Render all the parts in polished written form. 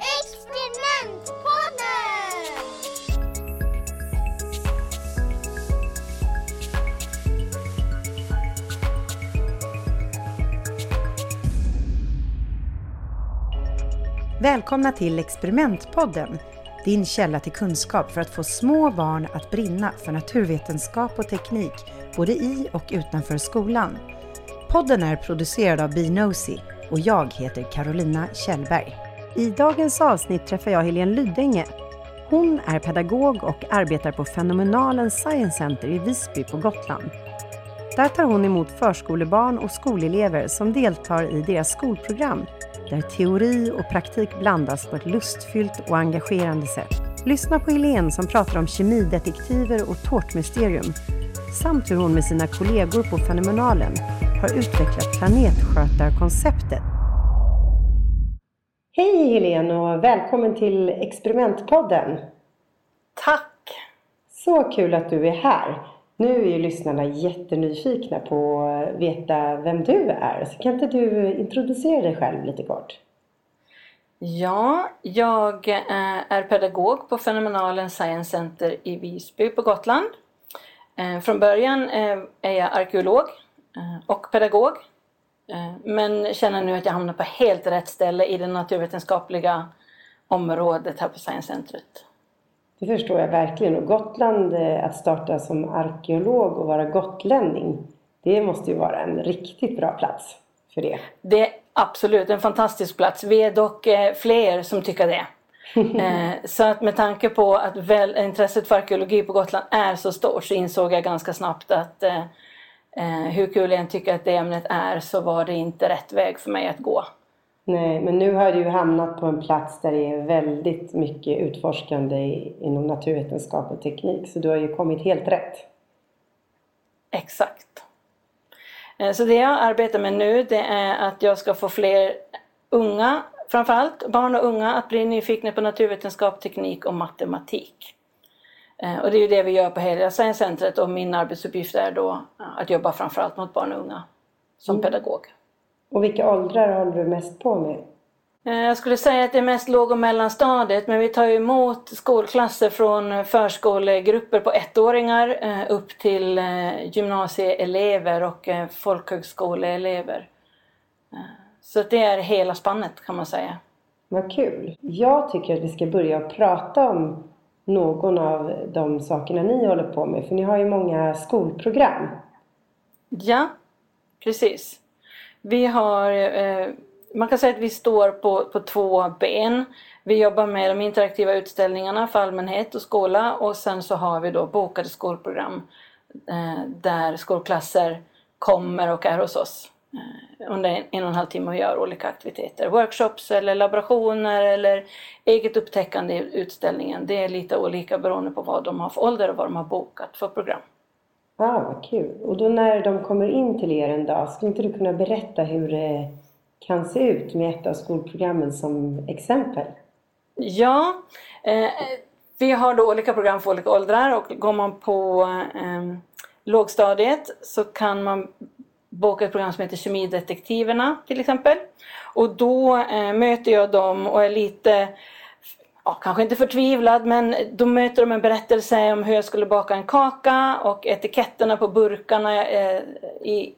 Experimentpodden! Välkomna till Experimentpodden, din källa till kunskap för att få små barn att brinna för naturvetenskap och teknik, både i och utanför skolan. Podden är producerad av bNosy och jag heter Karolina Kjellberg. I dagens avsnitt träffar jag Helen Lydänge. Hon är pedagog och arbetar på Fenomenalen Science Center i Visby på Gotland. Där tar hon emot förskolebarn och skolelever som deltar i deras skolprogram, där teori och praktik blandas på ett lustfyllt och engagerande sätt. Lyssna på Helen som pratar om kemidetektiver och tårtmysterium, samt hur hon med sina kollegor på Fenomenalen har utvecklat planetskötarkonceptet. Hej Helen och välkommen till Experimentpodden. Tack! Så kul att du är här. Nu är ju lyssnarna jättenyfikna på att veta vem du är. Så kan inte du introducera dig själv lite kort? Ja, jag är pedagog på Fenomenalen Science Center i Visby på Gotland. Från början är jag arkeolog och pedagog. Men känner nu att jag hamnar på helt rätt ställe i det naturvetenskapliga området här på Science Centret. Det förstår jag verkligen. Och Gotland, att starta som arkeolog och vara gotlänning, det måste ju vara en riktigt bra plats för det. Det är absolut en fantastisk plats. Vi är dock fler som tycker det. Så att med tanke på att intresset för arkeologi på Gotland är så stort, så insåg jag ganska snabbt att hur kul jag än tycker att det ämnet är, så var det inte rätt väg för mig att gå. Nej, men nu har du ju hamnat på en plats där det är väldigt mycket utforskande inom naturvetenskap och teknik. Så du har ju kommit helt rätt. Exakt. Så det jag arbetar med nu, det är att jag ska få fler unga, framförallt barn och unga, att bli nyfikna på naturvetenskap, teknik och matematik. Och det är ju det vi gör på hela Science Centret, och min arbetsuppgift är då att jobba framförallt mot barn och unga som pedagog. Och vilka åldrar håller du mest på med? Jag skulle säga att det är mest låg- och mellanstadiet, men vi tar ju emot skolklasser från förskolegrupper på ettåringar upp till gymnasieelever och folkhögskoleelever. Så det är hela spannet kan man säga. Vad kul! Jag tycker att vi ska börja prata om någon av de sakerna ni håller på med, för ni har ju många skolprogram. Ja, precis. Vi har, man kan säga att vi står på två ben. Vi jobbar med de interaktiva utställningarna för allmänhet och skola, och sen så har vi då bokade skolprogram där skolklasser kommer och är hos oss under 1,5 timme och gör olika aktiviteter. Workshops eller laborationer eller eget upptäckande i utställningen. Det är lite olika beroende på vad de har för ålder och vad de har bokat för program. Ah, vad kul. Och då när de kommer in till er en dag, skulle inte du kunna berätta hur det kan se ut med ett av skolprogrammen som exempel? Ja, vi har då olika program för olika åldrar, och går man på lågstadiet så kan man boka ett program som heter Kemidetektiverna till exempel. Och då möter jag dem och är lite, kanske inte förtvivlad, men då möter de en berättelse om hur jag skulle baka en kaka, och etiketterna på burkarna i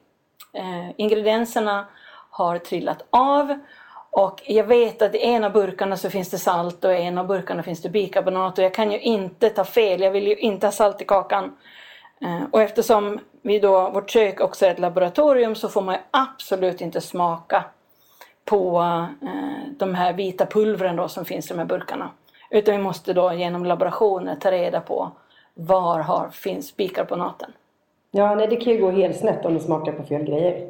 ingredienserna har trillat av. Och jag vet att i en av burkarna så finns det salt och i en av burkarna finns det bikarbonat, och jag kan ju inte ta fel, jag vill ju inte ha salt i kakan. Och eftersom vårt kök också är ett laboratorium, så får man absolut inte smaka på de här vita pulvren då som finns i de här burkarna. Utan vi måste då genom laborationer ta reda på var finns bikarbonaten. Ja, nej, det kan ju gå helt snett om du smakar på fel grejer.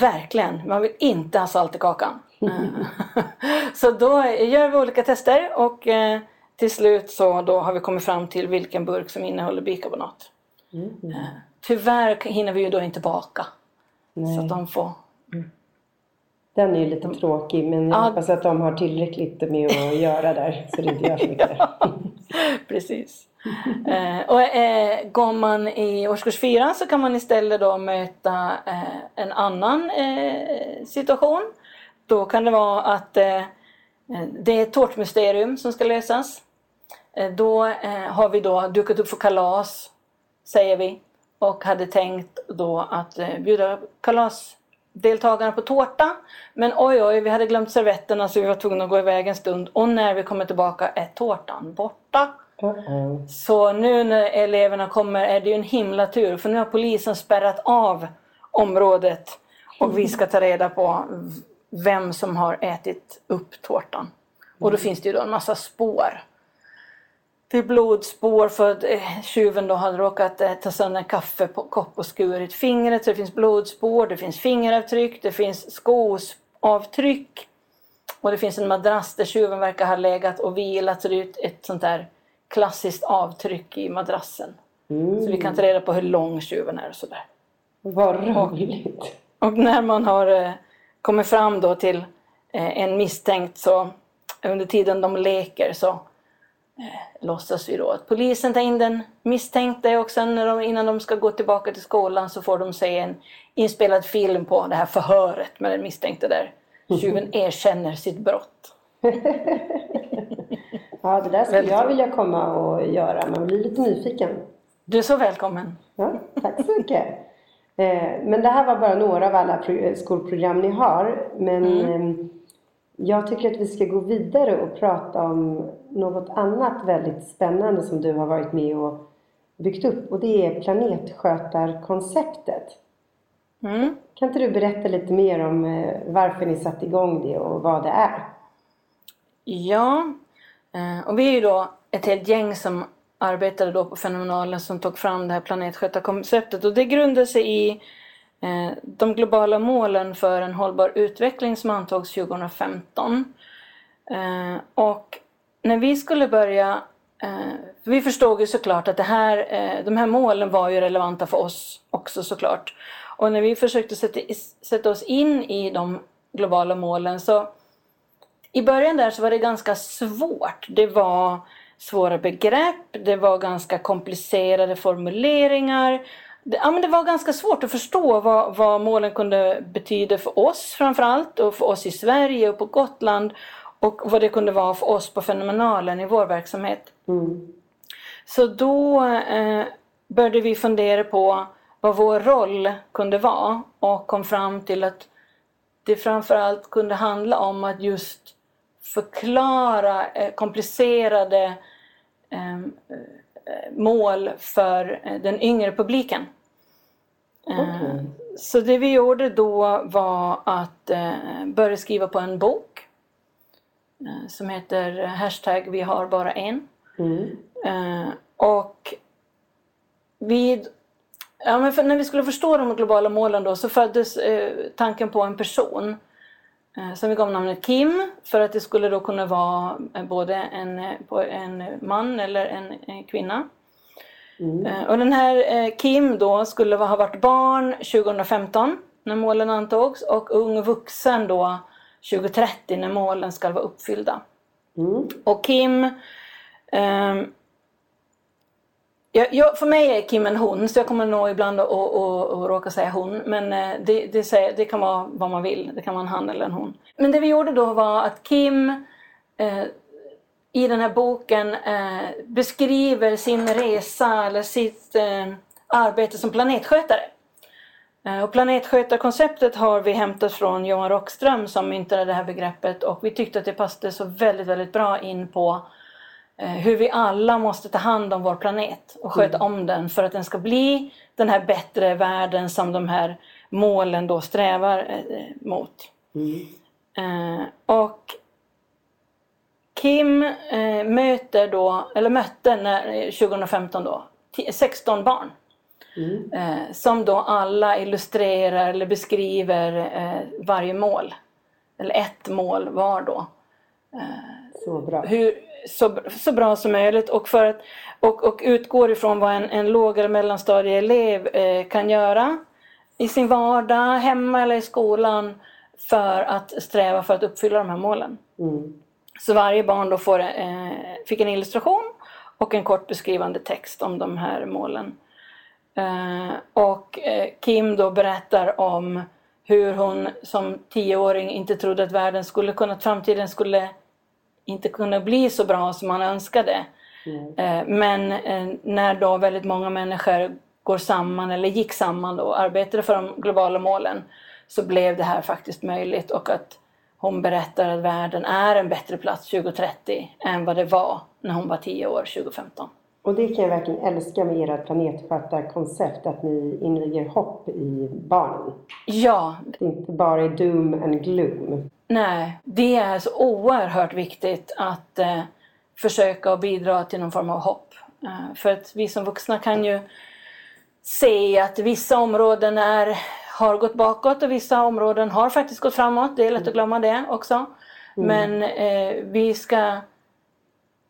Verkligen, man vill inte ha salt i kakan. Så då gör vi olika tester, och till slut så då har vi kommit fram till vilken burk som innehåller bikarbonat. Tyvärr hinner vi ju då inte baka. Nej. Så att de får. Den är ju lite tråkig, men jag hoppas att de har tillräckligt med att göra där, så det inte gör så mycket. Ja, precis. Och går man i årskurs 4 så kan man istället då möta en annan situation. Då kan det vara att Det är ett tårtmysterium som ska lösas. Då har vi då dukat upp för kalas, säger vi. Och hade tänkt då att bjuda kalasdeltagarna på tårta. Men oj, vi hade glömt servetterna så vi var tvungna att gå iväg en stund. Och när vi kommer tillbaka är tårtan borta. Mm. Så nu när eleverna kommer är det ju en himla tur. För nu har polisen spärrat av området. Och vi ska ta reda på vem som har ätit upp tårtan. Och då finns det ju då en massa spår. Det är blodspår för att tjuven då hade råkat ta sönder kaffekopp och skurit fingret. Så det finns blodspår, det finns fingeravtryck, det finns skoavtryck. Och det finns en madrass där tjuven verkar ha legat och vilat. Så det är ett sånt där klassiskt avtryck i madrassen. Mm. Så vi kan ta reda på hur lång tjuven är och sådär. Vad roligt. Och när man har kommit fram då till en misstänkt så under tiden de leker så låtsas vi då att polisen tar in den misstänkte och sen när innan de ska gå tillbaka till skolan så får de se en inspelad film på det här förhöret med den misstänkte där. Tjuven erkänner sitt brott. Ja, det där skulle jag vilja komma och göra. Man blir lite nyfiken. Du är så välkommen. Ja, tack så mycket. Men det här var bara några av alla skolprogram ni har. Men jag tycker att vi ska gå vidare och prata om något annat väldigt spännande som du har varit med och byggt upp. Och det är planetskötarkonceptet. Mm. Kan inte du berätta lite mer om varför ni satt igång det och vad det är? Ja, och vi är ju då ett helt gäng som arbetade då på Fenomenalen som tog fram det här planetskötarkonceptet. Och det grundar sig i de globala målen för en hållbar utveckling som antogs 2015. Och när vi skulle börja, vi förstod ju såklart att de här målen var ju relevanta för oss också såklart. Och när vi försökte sätta oss in i de globala målen så i början där så var det ganska svårt. Det var svåra begrepp, det var ganska komplicerade formuleringar. Det var ganska svårt att förstå vad målen kunde betyda för oss framförallt och för oss i Sverige och på Gotland och vad det kunde vara för oss på Fenomenalen i vår verksamhet. Mm. Så då började vi fundera på vad vår roll kunde vara och kom fram till att det framförallt kunde handla om att just förklara komplicerade mål för den yngre publiken. Okay. Så det vi gjorde då var att börja skriva på en bok som heter hashtag vi har bara en. Mm. Och när vi skulle förstå de globala målen då så föddes tanken på en person som vi gav namnet Kim för att det skulle då kunna vara både en man eller en kvinna. Mm. Och den här Kim då skulle ha varit barn 2015 när målen antogs och ung vuxen då 2030 när målen ska vara uppfyllda. Mm. Och Kim, för mig är Kim en hon så jag kommer nog ibland att råka säga hon. Men det kan vara vad man vill. Det kan vara en han eller en hon. Men det vi gjorde då var att Kim i den här boken beskriver sin resa eller sitt arbete som planetskötare. Och planetskötarkonceptet har vi hämtat från Johan Rockström som myntade det här begreppet. Och vi tyckte att det passade så väldigt, väldigt bra in på hur vi alla måste ta hand om vår planet och sköta om den för att den ska bli den här bättre världen som de här målen då strävar mot. Mm. Och Kim mötte när 2015 då 16 barn som då alla illustrerar eller beskriver varje mål eller ett mål var då. Så bra. Så bra som möjligt och, för att, och utgår ifrån vad en låg- eller mellanstadieelev kan göra i sin vardag, hemma eller i skolan för att sträva för att uppfylla de här målen. Mm. Så varje barn då fick en illustration och en kort beskrivande text om de här målen. Och Kim då berättar om hur hon som 10-åring inte trodde att framtiden skulle inte kunde bli så bra som man önskade. Men när då väldigt många människor går samman eller gick samman och arbetade för de globala målen, så blev det här faktiskt möjligt. Och att hon berättar att världen är en bättre plats 2030 än vad det var när hon var 10 år 2015. Och det kan jag verkligen älska med ert planetskötarkoncept, att ni inviger hopp i barnen. Ja. Det är inte bara i doom and gloom. Nej, det är så oerhört viktigt att försöka och bidra till någon form av hopp. För att vi som vuxna kan ju se att vissa områden har gått bakåt och vissa områden har faktiskt gått framåt. Det är lätt att glömma det också. Men vi ska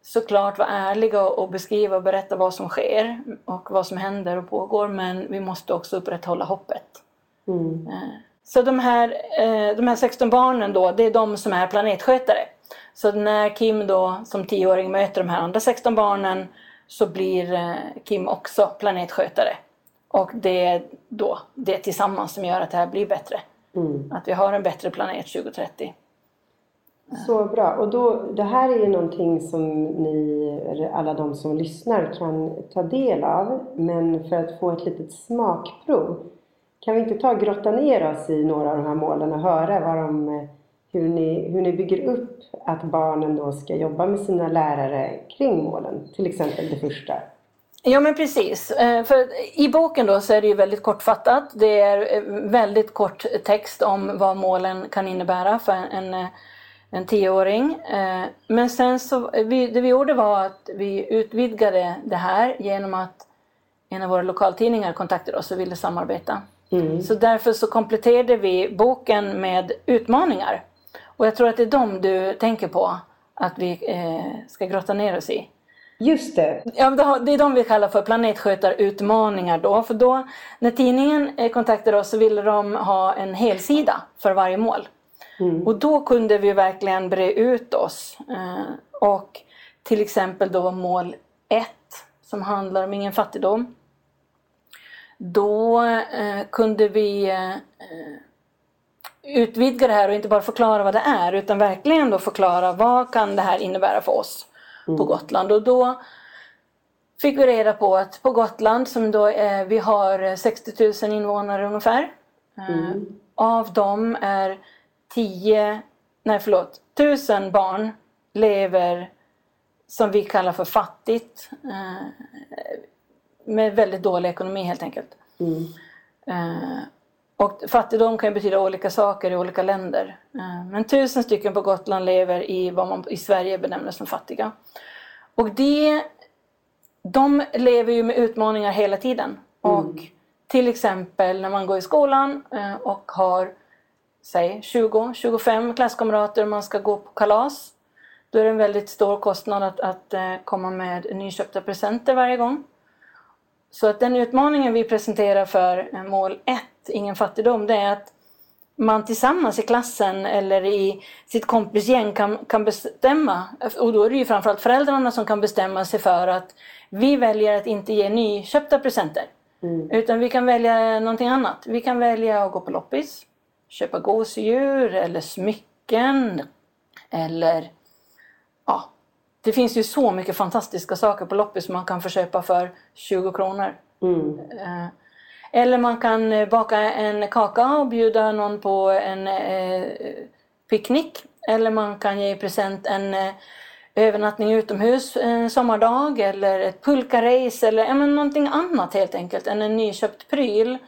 såklart vara ärliga och beskriva och berätta vad som sker och vad som händer och pågår. Men vi måste också upprätthålla hoppet. Så de här 16 barnen då, det är de som är planetskötare. Så när Kim då som 10-åring möter de här andra 16 barnen, så blir Kim också planetskötare. Och det är då det tillsammans som gör att det här blir bättre. Att vi har en bättre planet 2030. Så bra. Och då, det här är ju någonting som ni, alla de som lyssnar, kan ta del av. Men för att få ett litet smakprov, kan vi inte grotta ner oss i några av de här målen och höra hur ni bygger upp att barnen då ska jobba med sina lärare kring målen? Till exempel det första. Ja, men precis. För i boken då så är det ju väldigt kortfattat. Det är väldigt kort text om vad målen kan innebära för en 10-åring. Men sen så, det vi gjorde var att vi utvidgade det här genom att en av våra lokaltidningar kontaktade oss och ville samarbeta. Så därför så kompletterade vi boken med utmaningar. Och jag tror att det är dem du tänker på att vi ska grotta ner oss i. Just det. Ja, det är de vi kallar för planetskötarutmaningar då. För då, när tidningen kontaktade oss, så ville de ha en helsida för varje mål. Och då kunde vi verkligen bre ut oss. Och till exempel då mål 1 som handlar om ingen fattigdom. Då kunde vi utvidga det här och inte bara förklara vad det är, utan verkligen då förklara vad kan det här innebära för oss på Gotland. Och då fick vi reda på att på Gotland, som då vi har 60 000 invånare ungefär. Av dem är 1000 barn lever som vi kallar för fattigt, med väldigt dålig ekonomi helt enkelt. Och fattigdom kan betyda olika saker i olika länder. Men 1000 stycken på Gotland lever i vad man i Sverige benämner som fattiga. Och de lever ju med utmaningar hela tiden. Och till exempel när man går i skolan och har 20-25 klasskamrater och man ska gå på kalas. Då är det en väldigt stor kostnad att komma med nyköpta presenter varje gång. Så att den utmaningen vi presenterar för mål 1, ingen fattigdom, det är att man tillsammans i klassen eller i sitt kompisgäng kan bestämma. Och då är det ju framförallt föräldrarna som kan bestämma sig för att vi väljer att inte ge nyköpta presenter. Utan vi kan välja någonting annat. Vi kan välja att gå på loppis, köpa gosedjur eller smycken eller det finns ju så mycket fantastiska saker på loppis som man kan få köpa för 20 kronor. Eller man kan baka en kaka och bjuda någon på en picknick. Eller man kan ge i present en övernattning utomhus en sommardag. Eller ett pulkarace eller någonting annat helt enkelt än en nyköpt pryl.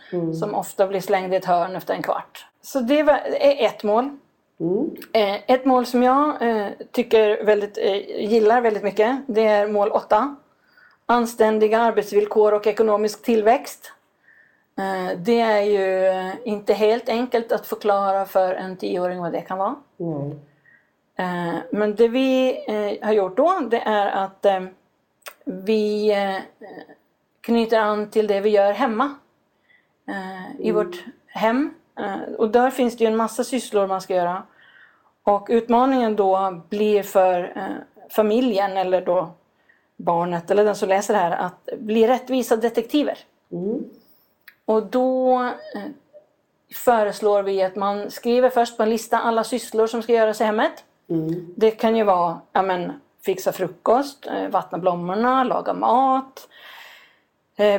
Som ofta blir slängd i ett hörn efter en kvart. Så det är ett mål. Ett mål som jag gillar väldigt mycket, det är mål 8. Anständiga arbetsvillkor och ekonomisk tillväxt. Det är ju inte helt enkelt att förklara för en 10-åring vad det kan vara. Men det vi har gjort då, det är att vi knyter an till det vi gör hemma. I vårt hem. Och där finns det ju en massa sysslor man ska göra. Och utmaningen då blir för familjen eller då barnet eller den som läser här att bli rättvisa detektiver. Och då föreslår vi att man skriver först på en lista alla sysslor som ska göras i hemmet. Mm. Det kan ju vara fixa frukost, vattna blommorna, laga mat,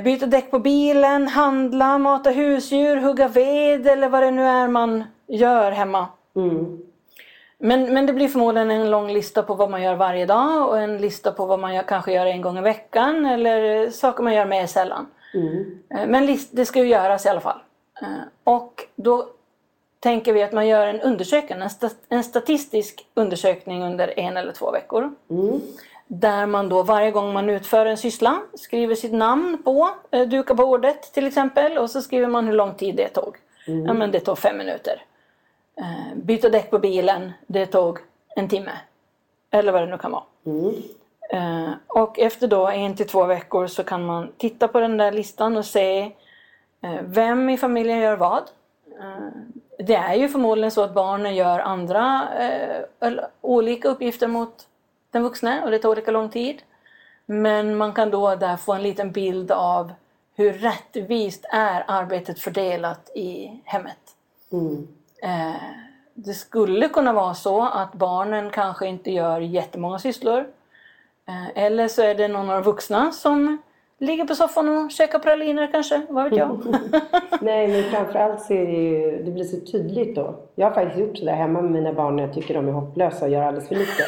byta däck på bilen, handla, mata husdjur, hugga ved eller vad det nu är man gör hemma. Mm. Men det blir förmodligen en lång lista på vad man gör varje dag och en lista på vad man kanske gör en gång i veckan eller saker man gör mer sällan. Mm. Men det ska ju göras i alla fall. Och då tänker vi att man gör en undersökning, en statistisk undersökning under 1 eller 2 veckor. Mm. Där man då varje gång man utför en syssla skriver sitt namn på dukar på bordet till exempel. Och så skriver man hur lång tid det tog. Mm. Det tog 5 minuter. Byta däck på bilen, det tog 1 timme. Eller vad det nu kan vara. Mm. Och efter då 1 till 2 veckor så kan man titta på den där listan och se vem i familjen gör vad. Det är ju förmodligen så att barnen gör andra olika uppgifter mot den vuxne och det tar olika lång tid. Men man kan då där få en liten bild av hur rättvist är arbetet fördelat i hemmet. Mm. Det skulle kunna vara så att barnen kanske inte gör jättemånga sysslor. Eller så är det någon av de vuxna som ligger på soffan och käkar praliner kanske. Vad vet jag? Nej, men framförallt så är det ju, det blir så tydligt då. Jag har faktiskt gjort sådär hemma med mina barn när jag tycker de är hopplösa och gör alldeles för lite.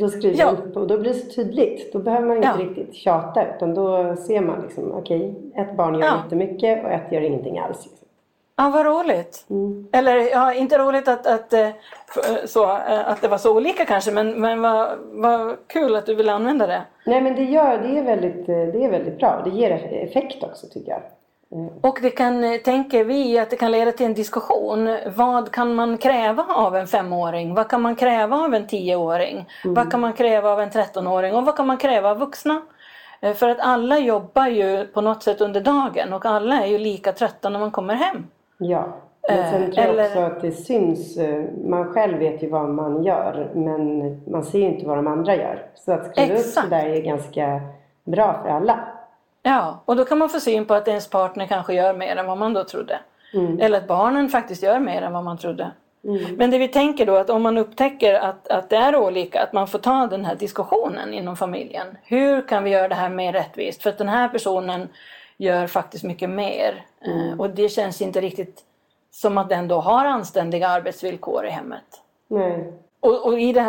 Då skriver jag upp och då blir det så tydligt. Då behöver man inte riktigt tjata utan då ser man liksom, okej, ett barn gör jättemycket och ett gör ingenting alls. Ja, vad roligt. Mm. Eller inte roligt att det var så olika kanske, men vad kul att du ville använda det. Nej, men det är väldigt bra. Det ger effekt också tycker jag. Mm. Och det kan, tänker vi, att det kan leda till en diskussion. Vad kan man kräva av en 5-åring? Vad kan man kräva av en 10-åring? Mm. Vad kan man kräva av en 13-åring? Och vad kan man kräva av vuxna? För att alla jobbar ju på något sätt under dagen och alla är ju lika trötta när man kommer hem. Ja, men sen tror jag också att det syns, man själv vet ju vad man gör men man ser ju inte vad de andra gör. Så att skriva upp det där är ganska bra för alla. Ja, och då kan man få syn på att ens partner kanske gör mer än vad man då trodde. Mm. Eller att barnen faktiskt gör mer än vad man trodde. Mm. Men det vi tänker då att om man upptäcker att det är olika, att man får ta den här diskussionen inom familjen. Hur kan vi göra det här mer rättvist? För att den här personen gör faktiskt mycket mer. Och det känns inte riktigt som att den då har anständiga arbetsvillkor i hemmet. Mm. Och i den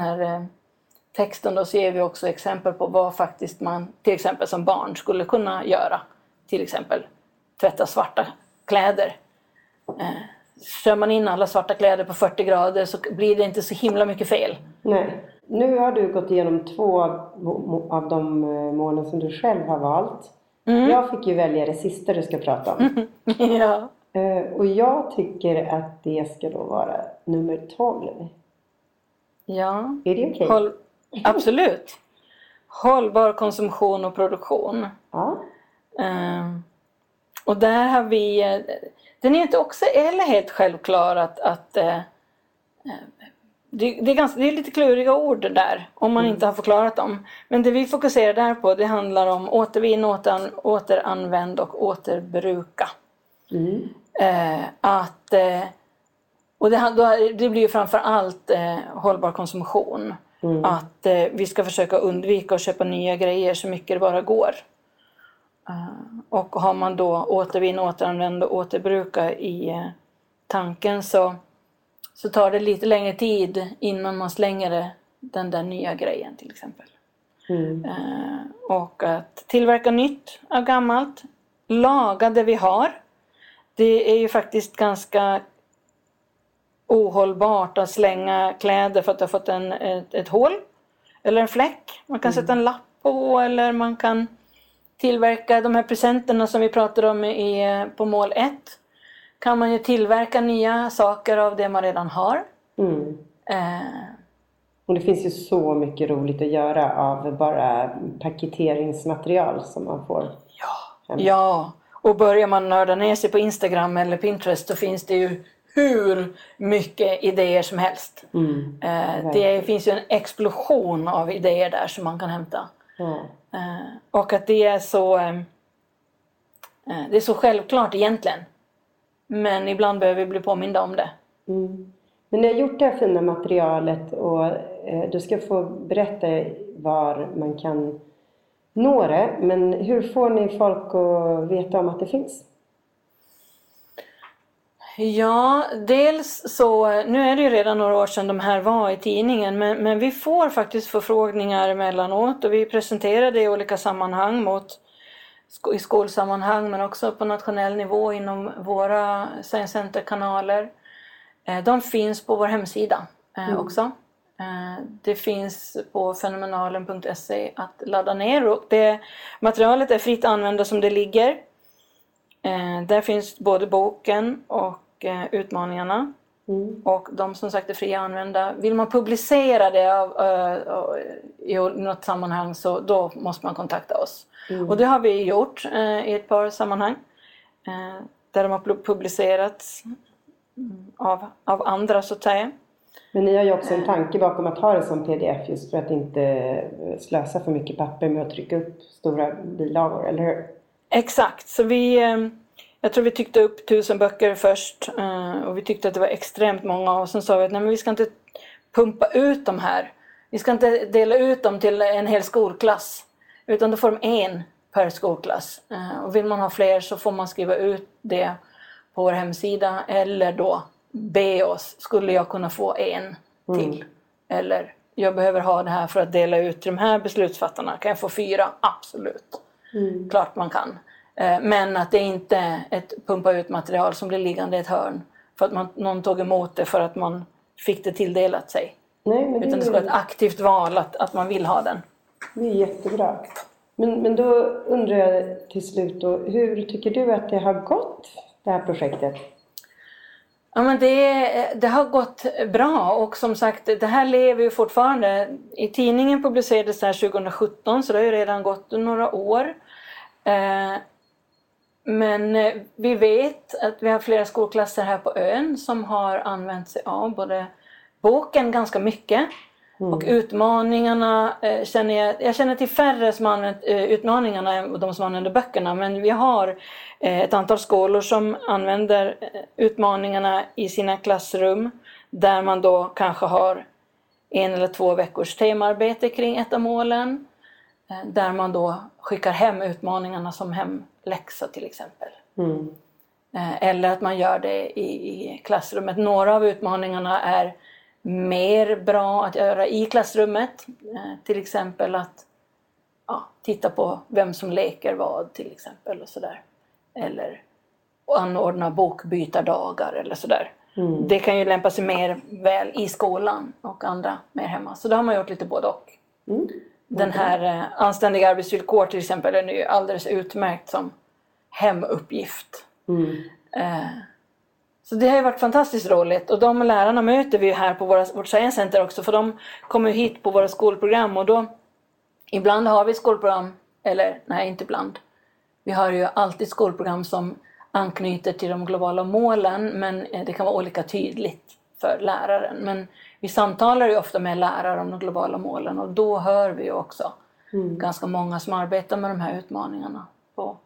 här texten då ser vi också exempel på vad faktiskt man till exempel som barn skulle kunna göra. Till exempel tvätta svarta kläder. Kör man in alla svarta kläder på 40 grader så blir det inte så himla mycket fel. Nej. Nu har du gått igenom 2 av de målen som du själv har valt. Mm. Jag fick ju välja det sista du ska prata om. Ja. Och jag tycker att det ska då vara nummer 12. Ja. Är det okej? Absolut. Hållbar konsumtion och produktion. Ja. Och där har vi... Den är inte också eller helt självklar att det är lite kluriga ord där om man inte har förklarat dem. Men det vi fokuserar där på det handlar om återvinn, återanvänd och återbruka. Mm. Det blir ju framför allt hållbar konsumtion. Mm. Att vi ska försöka undvika att köpa nya grejer så mycket det bara går. Och har man då återvinn, återanvänd och återbruka i tanken så tar det lite längre tid innan man slänger den där nya grejen till exempel. Mm. Och att tillverka nytt av gammalt, laga det vi har. Det är ju faktiskt ganska ohållbart att slänga kläder för att det har fått ett hål eller en fläck. Man kan sätta en lapp på eller man kan... Tillverka de här presenterna som vi pratade om på mål 1. Kan man ju tillverka nya saker av det man redan har. Mm. Och det finns ju så mycket roligt att göra av bara paketeringsmaterial som man får. Ja. Och börjar man nörda ner sig på Instagram eller Pinterest så finns det ju hur mycket idéer som helst. Mm. Det finns ju en explosion av idéer där som man kan hämta. Mm. Och att det är så självklart egentligen. Men ibland behöver vi bli påminda om det. Mm. Men när jag gjort det här fina materialet, och du ska få berätta var man kan nå det. Men hur får ni folk att veta om att det finns? Ja, dels så, nu är det ju redan några år sedan de här var i tidningen, men vi får faktiskt förfrågningar emellanåt, och vi presenterar det i olika sammanhang, i skolsammanhang men också på nationell nivå inom våra Science Center-kanaler. De finns på vår hemsida också. Det finns på fenomenalen.se att ladda ner, och det materialet är fritt använda som det ligger. Där finns både boken och utmaningarna. Och de som sagt är fria att använda. Vill man publicera det i något sammanhang, så då måste man kontakta oss. Och det har vi gjort i ett par sammanhang. Där de har publicerats av andra, så att säga. Men ni har ju också en tanke bakom att ha det som pdf, just för att inte slösa för mycket papper med att trycka upp stora bilagor, eller hur? Exakt, så jag tror vi tyckte upp 1000 böcker först, och vi tyckte att det var extremt många, och sen sa vi att nej, men vi ska inte pumpa ut de här. Vi ska inte dela ut dem till en hel skolklass, utan då får de en per skolklass. Och vill man ha fler så får man skriva ut det på vår hemsida, eller då be oss, skulle jag kunna få en till? Eller jag behöver ha det här för att dela ut till de här beslutsfattarna, kan jag få 4? Absolut. Klart man kan. Men att det inte är ett pumpa ut material som blir liggande i ett hörn för att någon tog emot det för att man fick det tilldelat sig. Nej, men utan det ska vara ett aktivt val att man vill ha den. Det är jättebra. Men då undrar jag till slut då, hur tycker du att det har gått, det här projektet? Ja, men det har gått bra, och som sagt, det här lever ju fortfarande. I tidningen publicerades det här 2017, så det har ju redan gått några år. Men vi vet att vi har flera skolklasser här på ön som har använt sig av både boken ganska mycket och utmaningarna. Jag känner till färre som har använt utmaningarna än de som använder böckerna. Men vi har ett antal skolor som använder utmaningarna i sina klassrum. Där man då kanske har 1 eller 2 veckors temarbete kring ett av målen. Där man då skickar hem utmaningarna som hemläxa till exempel. Eller att man gör det i klassrummet. Några av utmaningarna är mer bra att göra i klassrummet, till exempel att titta på vem som leker vad till exempel och sådär, eller anordna bokbytardagar eller sådär. Det kan ju lämpa sig mer väl i skolan och andra mer hemma, så det har man gjort lite både och. Den här anständiga arbetsvillkor till exempel är nu alldeles utmärkt som hemuppgift. Så det har ju varit fantastiskt roligt, och de lärarna möter vi här på vårt Science Center också, för de kommer hit på våra skolprogram, och då ibland har vi skolprogram, eller nej, inte ibland. Vi har ju alltid skolprogram som anknyter till de globala målen, men det kan vara olika tydligt för läraren. Men vi samtalar ju ofta med lärare om de globala målen, och då hör vi ju också ganska många som arbetar med de här utmaningarna på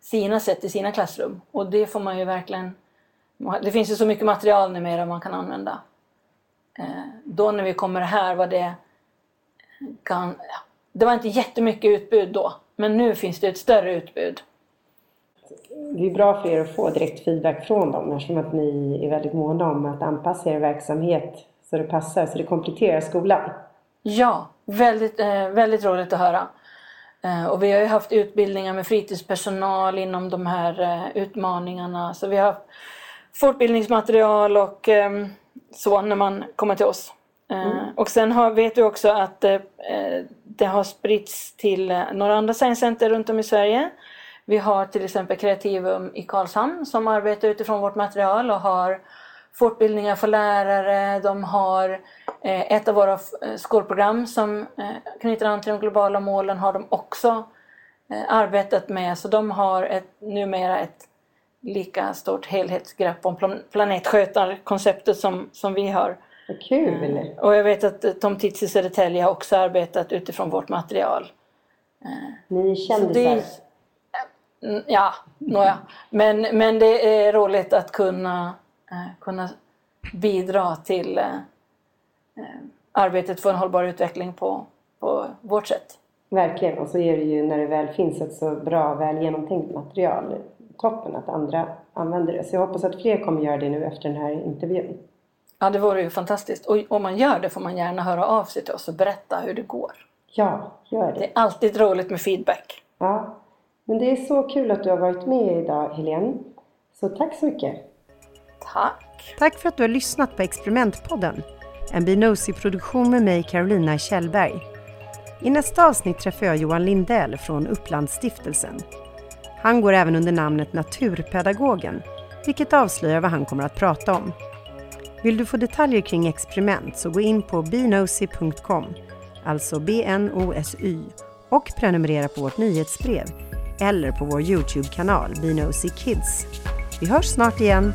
sina sätt i sina klassrum, och det får man ju verkligen. Det finns ju så mycket material numera man kan använda. Då när vi kommer här var det var inte jättemycket utbud då. Men nu finns det ett större utbud. Det är bra för er att få direkt feedback från dem. Eftersom att ni är väldigt måna om att anpassa er verksamhet så det passar. Så det kompletterar skolan. Ja, väldigt, väldigt roligt att höra. Och vi har ju haft utbildningar med fritidspersonal inom de här utmaningarna. Så vi har fortbildningsmaterial och så när man kommer till oss. Och sen vet vi också att det har spritts till några andra Science Center runt om i Sverige. Vi har till exempel Kreativum i Karlshamn som arbetar utifrån vårt material och har fortbildningar för lärare. De har ett av våra skolprogram som knyter an till de globala målen, har de också arbetat med. Så de har numera ett lika stort helhetsgrepp om planetskötarkonceptet som vi har. Vad kul! Och jag vet att Tom Tits i Södertälje har också arbetat utifrån vårt material. Ni är kändisar. Ja, nåja. Men det är roligt att kunna bidra till arbetet för en hållbar utveckling på vårt sätt. Verkligen, och så är det ju när det väl finns ett så bra, väl genomtänkt material, toppen att andra använder det. Så jag hoppas att fler kommer göra det nu efter den här intervjun. Ja, det vore ju fantastiskt. Och om man gör det får man gärna höra av sig till oss och berätta hur det går. Ja, gör det. Det är alltid roligt med feedback. Ja, men det är så kul att du har varit med idag, Helen. Så tack så mycket. Tack. Tack för att du har lyssnat på Experimentpodden. En bNosy-produktion med mig, Karolina Kjellberg. I nästa avsnitt träffar jag Johan Lindell från Upplandsstiftelsen. Han går även under namnet Naturpedagogen, vilket avslöjar vad han kommer att prata om. Vill du få detaljer kring experiment så gå in på bnosy.com, alltså bNosy, och prenumerera på vårt nyhetsbrev eller på vår YouTube-kanal bNosy Kids. Vi hörs snart igen!